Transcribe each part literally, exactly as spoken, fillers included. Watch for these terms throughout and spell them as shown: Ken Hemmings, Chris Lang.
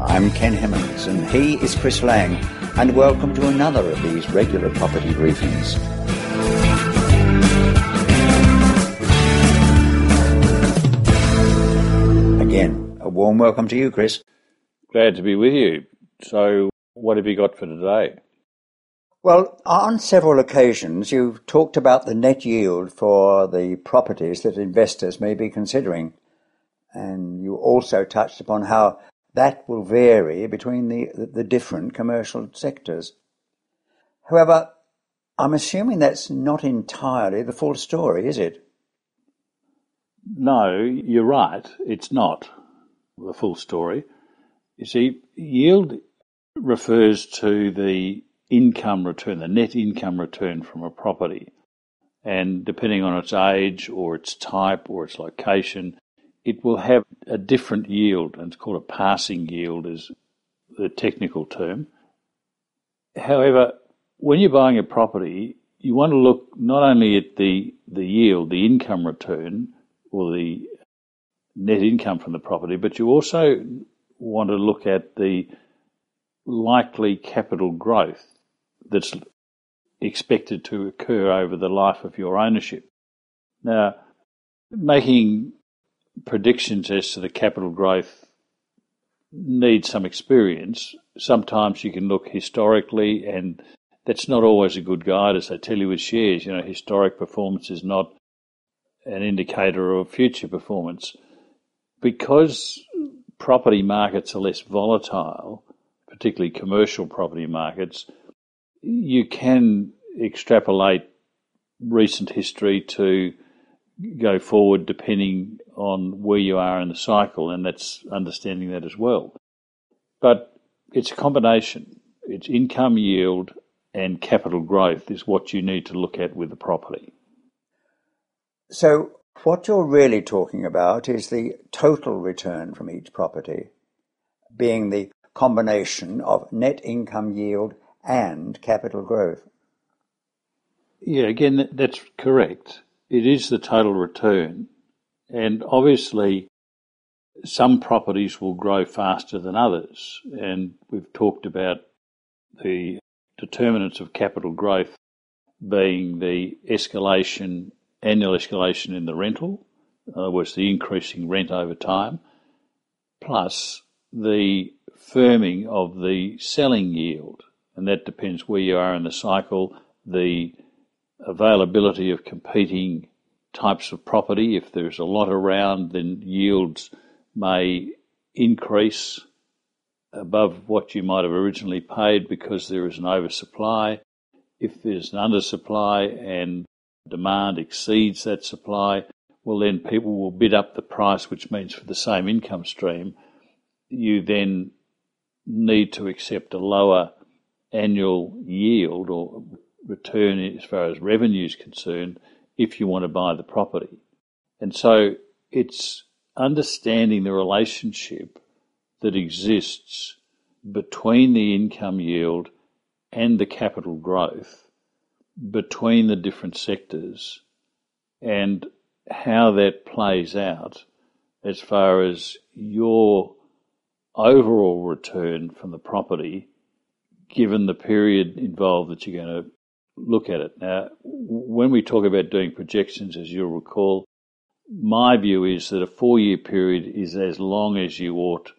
I'm Ken Hemmings and he is Chris Lang, and welcome to another of these regular property briefings. Again, a warm welcome to you, Chris. Glad to be with you. So, what have you got for today? Well, on several occasions you've talked about the net yield for the properties that investors may be considering, and you also touched upon how that will vary between the, the different commercial sectors. However, I'm assuming that's not entirely the full story, is it? No, you're right. It's not the full story. You see, yield refers to the income return, the net income return from a property. And depending on its age or its type or its location, it will have a different yield, and it's called a passing yield is the technical term. However, when you're buying a property, you want to look not only at the, the yield, the income return or the net income from the property, but you also want to look at the likely capital growth that's expected to occur over the life of your ownership. Now, making predictions as to the capital growth needs some experience. Sometimes you can look historically, and that's not always a good guide, as they tell you with shares. You know, historic performance is not an indicator of future performance. Because property markets are less volatile, particularly commercial property markets, you can extrapolate recent history to go forward depending on where you are in the cycle, and that's understanding that as well. But it's a combination. It's income yield and capital growth is what you need to look at with the property. So what you're really talking about is the total return from each property, being the combination of net income yield and capital growth. Yeah, again, that's correct. It is the total return. And obviously, some properties will grow faster than others. And we've talked about the determinants of capital growth being the escalation, annual escalation in the rental, in other words, the increasing rent over time, plus the firming of the selling yield. And that depends where you are in the cycle, the availability of competing types of property. If there's a lot around, then yields may increase above what you might have originally paid because there is an oversupply. If there's an undersupply and demand exceeds that supply, well, then people will bid up the price, which means for the same income stream, you then need to accept a lower annual yield or return as far as revenue is concerned if you want to buy the property. And so it's understanding the relationship that exists between the income yield and the capital growth between the different sectors and how that plays out as far as your overall return from the property given the period involved that you're going to look at it. Now, when we talk about doing projections, as you'll recall, my view is that a four-year period is as long as you ought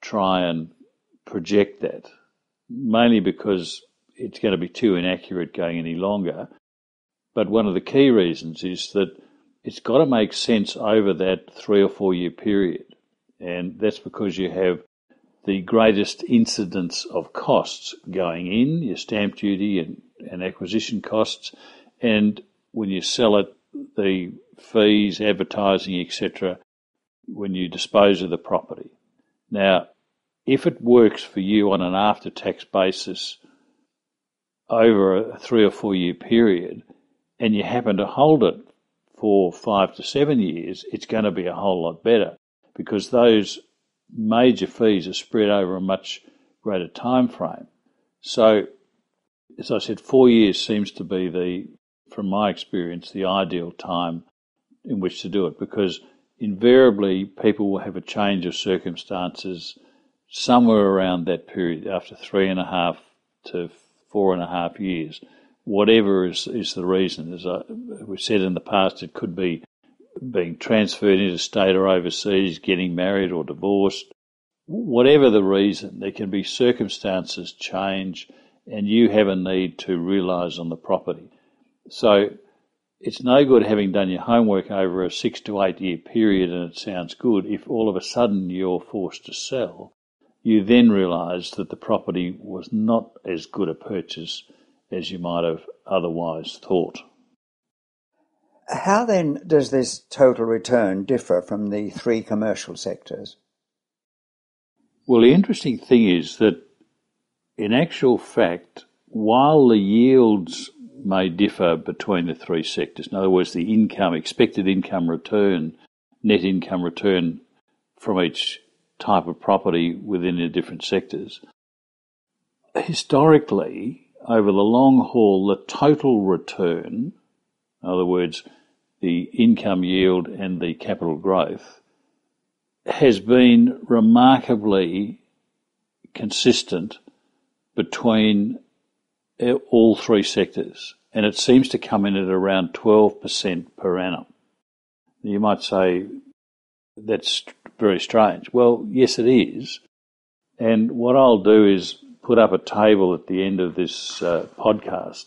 try and project that, mainly because it's going to be too inaccurate going any longer. But one of the key reasons is that it's got to make sense over that three or four-year period, and that's because you have the greatest incidence of costs going in, your stamp duty and and acquisition costs, and when you sell it, the fees, advertising, et cetera, when you dispose of the property. Now, if it works for you on an after-tax basis over a three or four-year period, and you happen to hold it for five to seven years, it's going to be a whole lot better because those major fees are spread over a much greater time frame. So, as I said, four years seems to be, the, from my experience, the ideal time in which to do it because invariably people will have a change of circumstances somewhere around that period, after three and a half to four and a half years, whatever is, is the reason. As I, we said in the past, it could be being transferred interstate or overseas, getting married or divorced. Whatever the reason, there can be circumstances change and you have a need to realise on the property. So it's no good having done your homework over a six to eight year period and it sounds good if all of a sudden you're forced to sell. You then realise that the property was not as good a purchase as you might have otherwise thought. How then does this total return differ from the three commercial sectors? Well, the interesting thing is that in actual fact, while the yields may differ between the three sectors, in other words, the income, expected income return, net income return from each type of property within the different sectors, historically, over the long haul, the total return, in other words, the income yield and the capital growth, has been remarkably consistent between all three sectors, and it seems to come in at around twelve percent per annum. You might say that's very strange. Well, yes, it is. And what I'll do is put up a table at the end of this uh, podcast,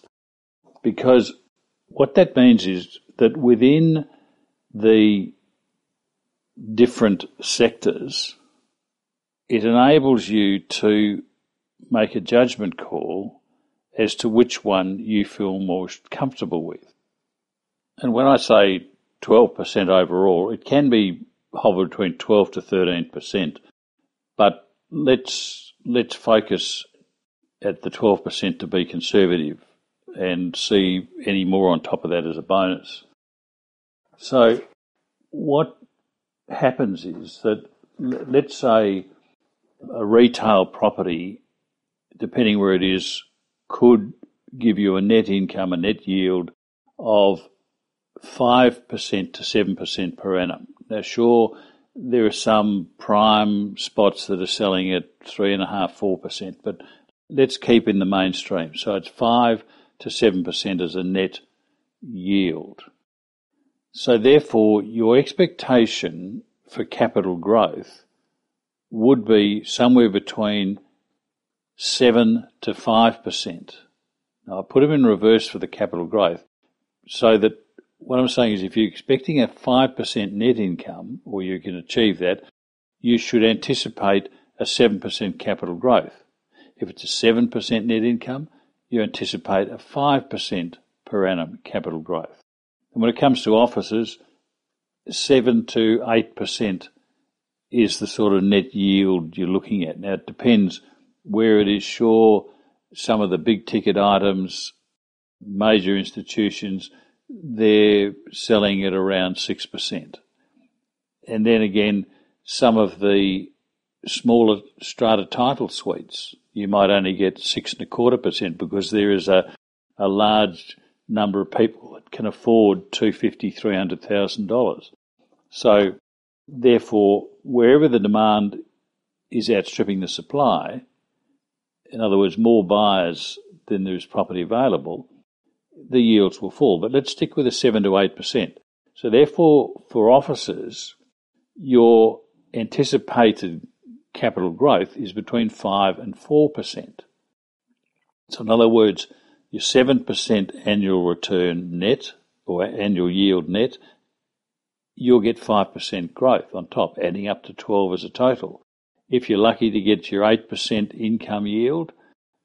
because what that means is that within the different sectors, it enables you to make a judgment call as to which one you feel most comfortable with. And when I say twelve percent overall, it can be hover between twelve to thirteen percent, but let's let's focus at the twelve percent to be conservative and see any more on top of that as a bonus. So what happens is that, let's say, a retail property, depending where it is, could give you a net income, a net yield of five percent to seven percent per annum. Now, sure, there are some prime spots that are selling at three point five percent, four percent, but let's keep in the mainstream. So it's five to seven percent as a net yield. So therefore, your expectation for capital growth would be somewhere between seven to five percent. Now, I put them in reverse for the capital growth, so that what I'm saying is if you're expecting a five percent net income, or you can achieve that, you should anticipate a seven percent capital growth. If it's a seven percent net income, you anticipate a five percent per annum capital growth. And when it comes to offices, seven to eight percent is the sort of net yield you're looking at. Now, it depends where it is. Sure, some of the big ticket items, major institutions, they're selling at around six percent. And then again, some of the smaller strata title suites, you might only get six and a quarter percent because there is a, a large number of people that can afford two hundred fifty thousand dollars, three hundred thousand dollars. So therefore, wherever the demand is outstripping the supply, in other words, more buyers than there is property available, the yields will fall. But let's stick with a seven to eight percent. So therefore, for offices, your anticipated capital growth is between five and four percent. So in other words, your seven percent annual return net, or annual yield net, you'll get five percent growth on top, adding up to twelve as a total. If you're lucky to get your eight percent income yield,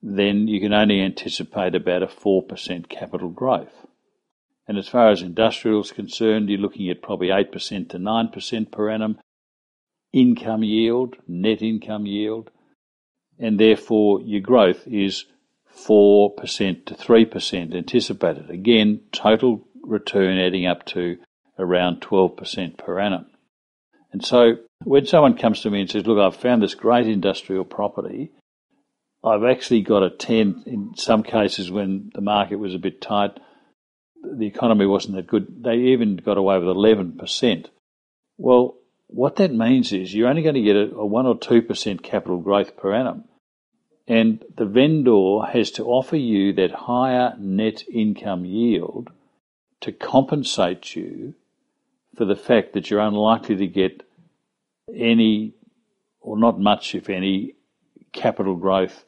then you can only anticipate about a four percent capital growth. And as far as industrial is concerned, you're looking at probably eight percent to nine percent per annum income yield, net income yield, and therefore your growth is four percent to three percent anticipated. Again, total return adding up to around twelve percent per annum. And so when someone comes to me and says, look, I've found this great industrial property, I've actually got a ten, in some cases when the market was a bit tight, the economy wasn't that good, they even got away with eleven percent. Well, what that means is you're only going to get a, a one or two percent capital growth per annum. And the vendor has to offer you that higher net income yield to compensate you for the fact that you're unlikely to get any, or not much, if any, capital growth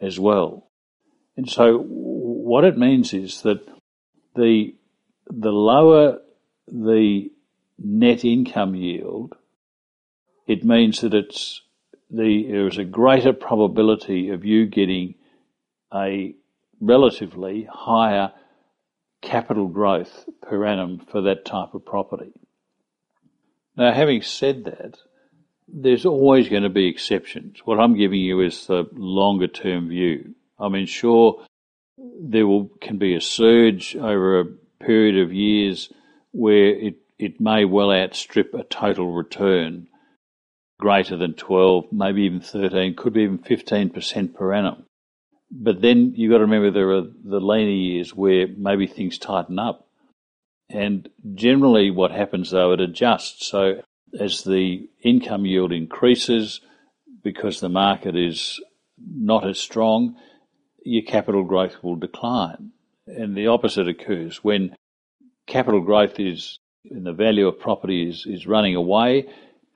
as well. And so what it means is that the the lower the net income yield, it means that it's the there is a greater probability of you getting a relatively higher capital growth per annum for that type of property. Now, having said that, there's always going to be exceptions. What I'm giving you is the longer-term view. I mean, sure, there will, can be a surge over a period of years where it, it may well outstrip a total return greater than twelve, maybe even thirteen, could be even fifteen percent per annum. But then you've got to remember there are the leaner years where maybe things tighten up. And generally what happens, though, it adjusts. So as the income yield increases, because the market is not as strong, your capital growth will decline. And the opposite occurs. When capital growth is, and the value of property is, is running away,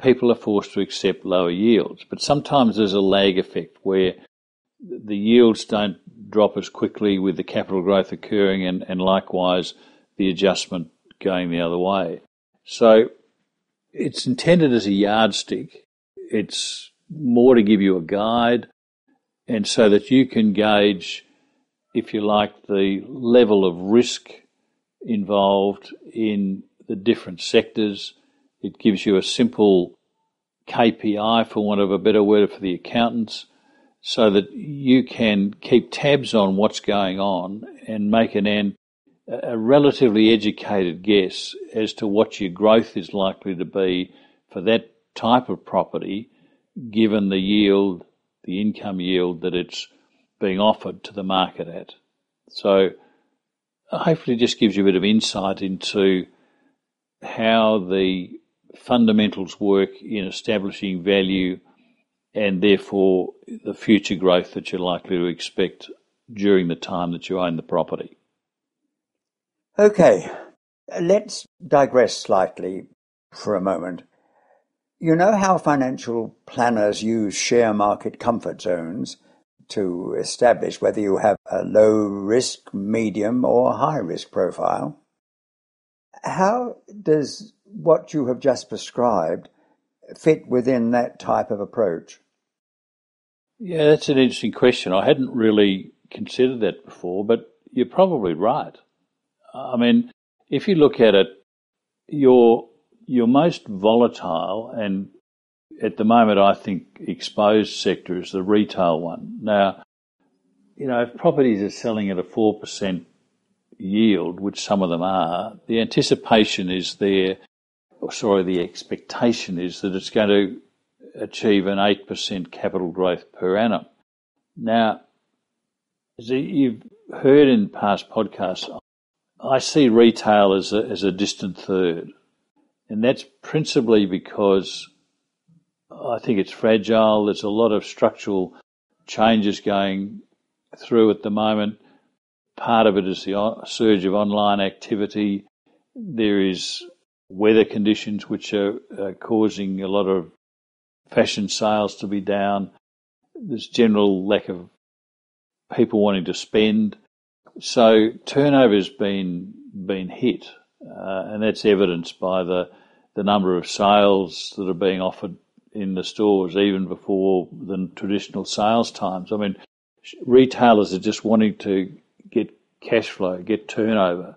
people are forced to accept lower yields. But sometimes there's a lag effect where the yields don't drop as quickly with the capital growth occurring, and, and likewise the adjustment going the other way. So it's intended as a yardstick. It's more to give you a guide, and so that you can gauge, if you like, the level of risk involved in the different sectors. It gives you a simple K P I, for want of a better word, for the accountants, so that you can keep tabs on what's going on and make an end, a relatively educated guess as to what your growth is likely to be for that type of property, given the yield, the income yield that it's being offered to the market at. So hopefully it just gives you a bit of insight into how the fundamentals work in establishing value and therefore the future growth that you're likely to expect during the time that you own the property. Okay, let's digress slightly for a moment. You know how financial planners use share market comfort zones to establish whether you have a low risk, medium or high risk profile. How does what you have just prescribed fit within that type of approach? Yeah, that's an interesting question. I hadn't really considered that before, but you're probably right. I mean, if you look at it, your your most volatile and at the moment I think exposed sector is the retail one. Now, you know, if properties are selling at a four percent yield, which some of them are, the anticipation is there, or sorry, the expectation is that it's going to achieve an eight percent capital growth per annum. Now, as you've heard in past podcasts, I see retail as a, as a distant third, and that's principally because I think it's fragile. There's a lot of structural changes going through at the moment. Part of it is the surge of online activity. There is weather conditions which are, are causing a lot of fashion sales to be down. There's general lack of people wanting to spend. So turnover's been been hit, uh, and that's evidenced by the, the number of sales that are being offered in the stores even before the traditional sales times. I mean, retailers are just wanting to get cash flow, get turnover,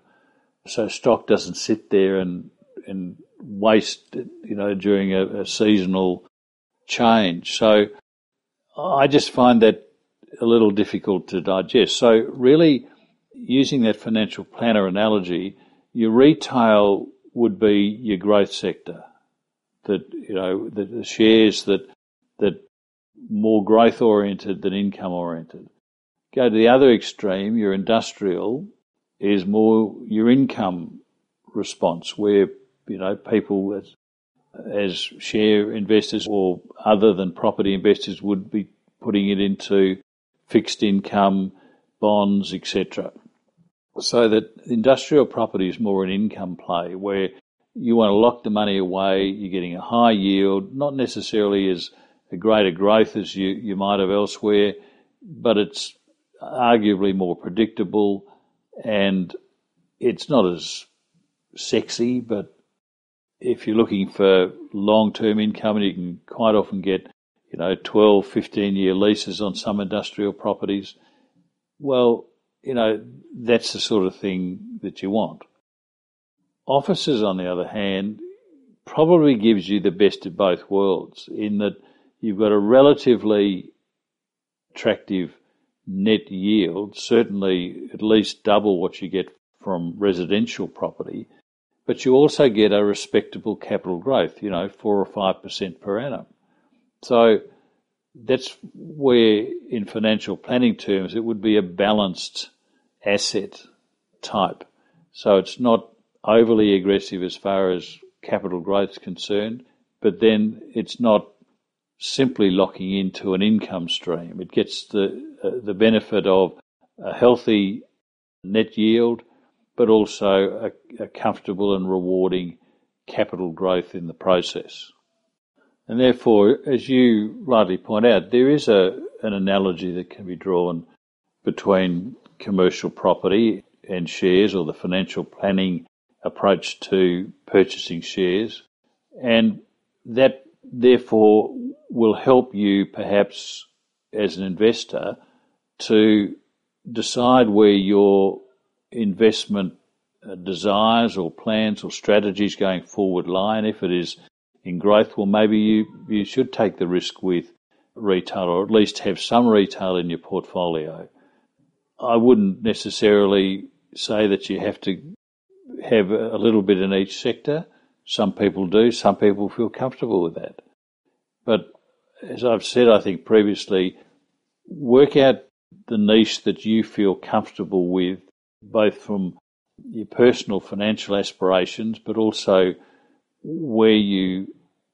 so stock doesn't sit there and and waste, you know, during a, a seasonal change. So I just find that a little difficult to digest. So really, using that financial planner analogy, your retail would be your growth sector, that, you know, the, the shares that that more growth oriented than income oriented. Go to the other extreme, your industrial is more your income response, where, you know, people as share investors or other than property investors would be putting it into fixed income, bonds, et cetera. So that industrial property is more an income play where you want to lock the money away, you're getting a high yield, not necessarily as a greater growth as you, you might have elsewhere, but it's arguably more predictable and it's not as sexy, but if you're looking for long-term income, you can quite often get, you know, twelve, fifteen-year leases on some industrial properties. Well, you know, that's the sort of thing that you want. Offices, on the other hand, probably gives you the best of both worlds in that you've got a relatively attractive net yield, certainly at least double what you get from residential property, but you also get a respectable capital growth, you know, four or five percent per annum. So that's where, in financial planning terms, it would be a balanced asset type. So it's not overly aggressive as far as capital growth is concerned, but then it's not simply locking into an income stream. It gets the uh, the benefit of a healthy net yield, but also a, a comfortable and rewarding capital growth in the process. And therefore, as you rightly point out, there is a an analogy that can be drawn between commercial property and shares, or the financial planning approach to purchasing shares, and that therefore will help you perhaps as an investor to decide where your investment desires or plans or strategies going forward lie, and if it is in growth, well, maybe you, you should take the risk with retail, or at least have some retail in your portfolio. I wouldn't necessarily say that you have to have a little bit in each sector. Some people do, some people feel comfortable with that. But as I've said, I think previously, work out the niche that you feel comfortable with, both from your personal financial aspirations, but also where you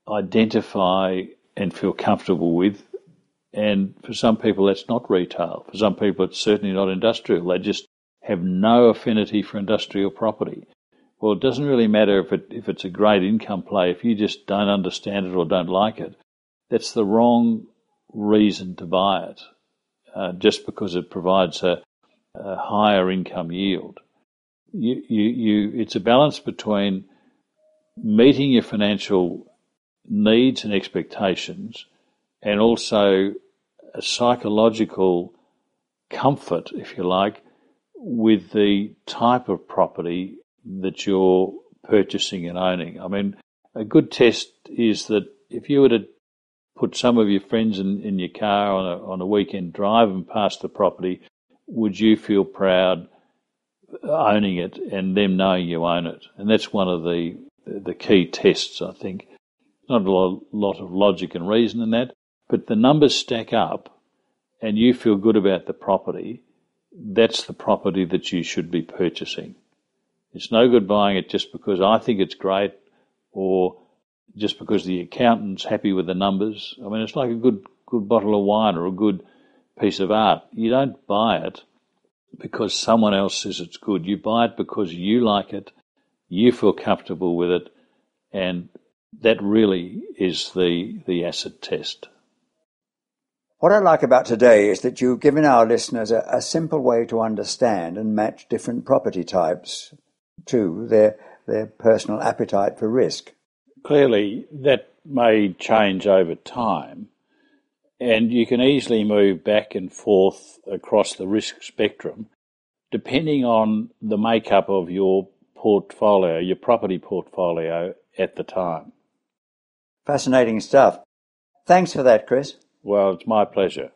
identify and feel comfortable with. And for some people, that's not retail. For some people, it's certainly not industrial. They just have no affinity for industrial property. Well, it doesn't really matter if it if it's a great income play. If you just don't understand it or don't like it, that's the wrong reason to buy it, uh, just because it provides a a higher income yield. You, you, you, it's a balance between meeting your financial needs and expectations and also a psychological comfort, if you like, with the type of property that you're purchasing and owning. I mean, a good test is that if you were to put some of your friends in, in your car on a, on a weekend drive and pass the property, would you feel proud owning it and them knowing you own it? And that's one of the the key tests, I think. Not a lot of logic and reason in that, but the numbers stack up and you feel good about the property, that's the property that you should be purchasing. It's no good buying it just because I think it's great or just because the accountant's happy with the numbers. I mean, it's like a good good bottle of wine or a good piece of art. You don't buy it because someone else says it's good. You buy it because you like it, you feel comfortable with it, and that really is the the asset test. What I like about today is that you've given our listeners a, a simple way to understand and match different property types to their their personal appetite for risk. Clearly, that may change over time, and you can easily move back and forth across the risk spectrum depending on the makeup of your portfolio, your property portfolio at the time. Fascinating stuff. Thanks for that, Chris. Well, it's my pleasure.